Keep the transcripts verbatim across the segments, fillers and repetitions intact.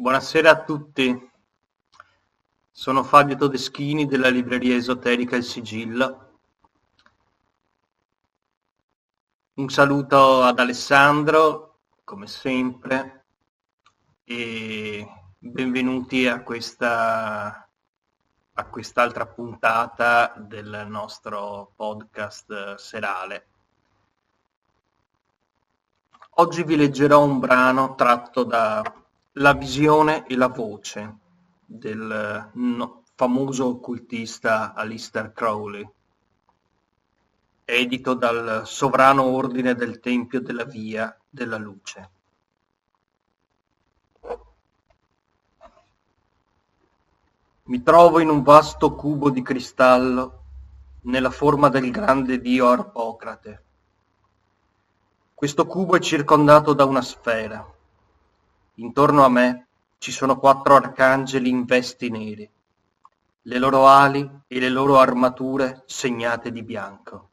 Buonasera a tutti, sono Fabio Todeschini della libreria esoterica Il Sigillo. Un saluto ad Alessandro, come sempre, e benvenuti a questa a quest'altra puntata del nostro podcast serale. Oggi vi leggerò un brano tratto da La visione e la voce del no, famoso occultista Aleister Crowley, edito dal Sovrano Ordine del Tempio della Via della Luce. Mi trovo in un vasto cubo di cristallo nella forma del grande dio Arpocrate. Questo cubo è circondato da una sfera. Intorno a me ci sono quattro arcangeli in vesti nere, le loro ali e le loro armature segnate di bianco.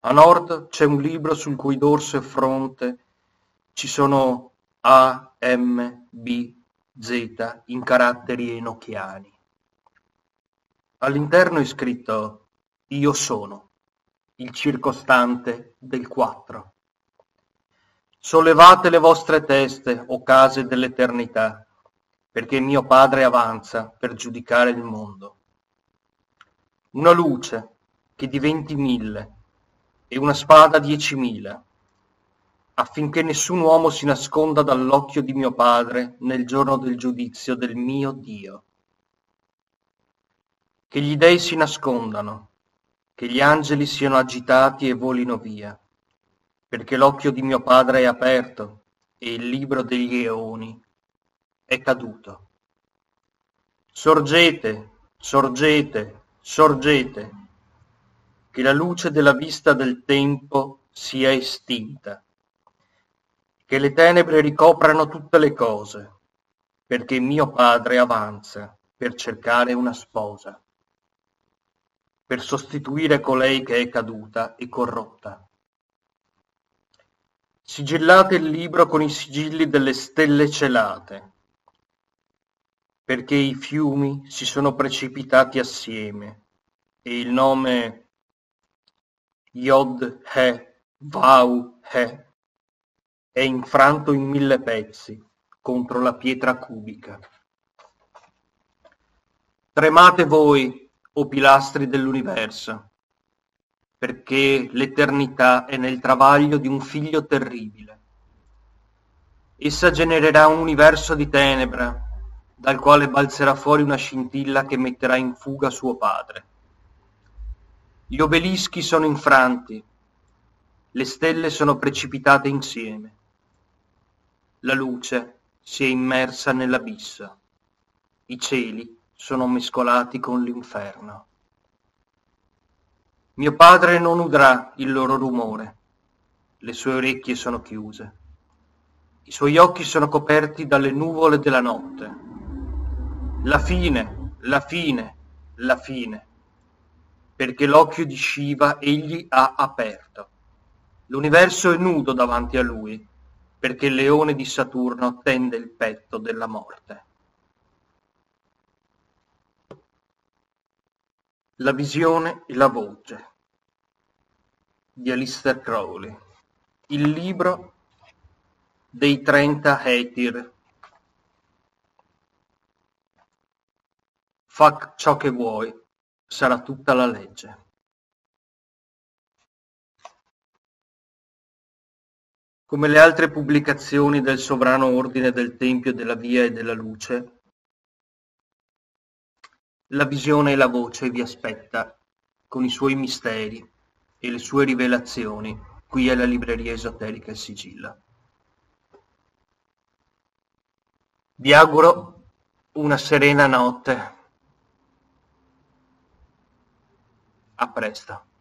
A nord c'è un libro sul cui dorso e fronte ci sono A, M, B, Z in caratteri enochiani. All'interno è scritto Io sono, il circostante del quattro. Sollevate le vostre teste, o case dell'eternità, perché mio Padre avanza per giudicare il mondo. Una luce che diventi mille e una spada diecimila, affinché nessun uomo si nasconda dall'occhio di mio Padre nel giorno del giudizio del mio Dio. Che gli dei si nascondano, che gli angeli siano agitati e volino via, perché l'occhio di mio Padre è aperto e il libro degli eoni è caduto. Sorgete, sorgete, sorgete, che la luce della vista del tempo sia estinta, che le tenebre ricoprano tutte le cose, perché mio Padre avanza per cercare una sposa, per sostituire colei che è caduta e corrotta. Sigillate il libro con i sigilli delle stelle celate, perché i fiumi si sono precipitati assieme e il nome Yod-He-Vau-He è infranto in mille pezzi contro la pietra cubica. Tremate voi, o pilastri dell'universo, perché l'eternità è nel travaglio di un figlio terribile. Essa genererà un universo di tenebra, dal quale balzerà fuori una scintilla che metterà in fuga suo padre. Gli obelischi sono infranti, le stelle sono precipitate insieme. La luce si è immersa nell'abisso, i cieli sono mescolati con l'inferno. Mio Padre non udrà il loro rumore, le sue orecchie sono chiuse, i suoi occhi sono coperti dalle nuvole della notte. La fine, la fine, la fine, perché l'occhio di Shiva egli ha aperto. L'universo è nudo davanti a lui, perché il leone di Saturno tende il petto della morte. La visione e la voce di Aleister Crowley, il libro dei trenta Hetir. Fa ciò che vuoi, sarà tutta la legge. Come le altre pubblicazioni del Sovrano Ordine del Tempio della Via e della Luce, la visione e la voce vi aspetta con i suoi misteri e le sue rivelazioni qui alla libreria esoterica Il Sigillo. Vi auguro una serena notte. A presto.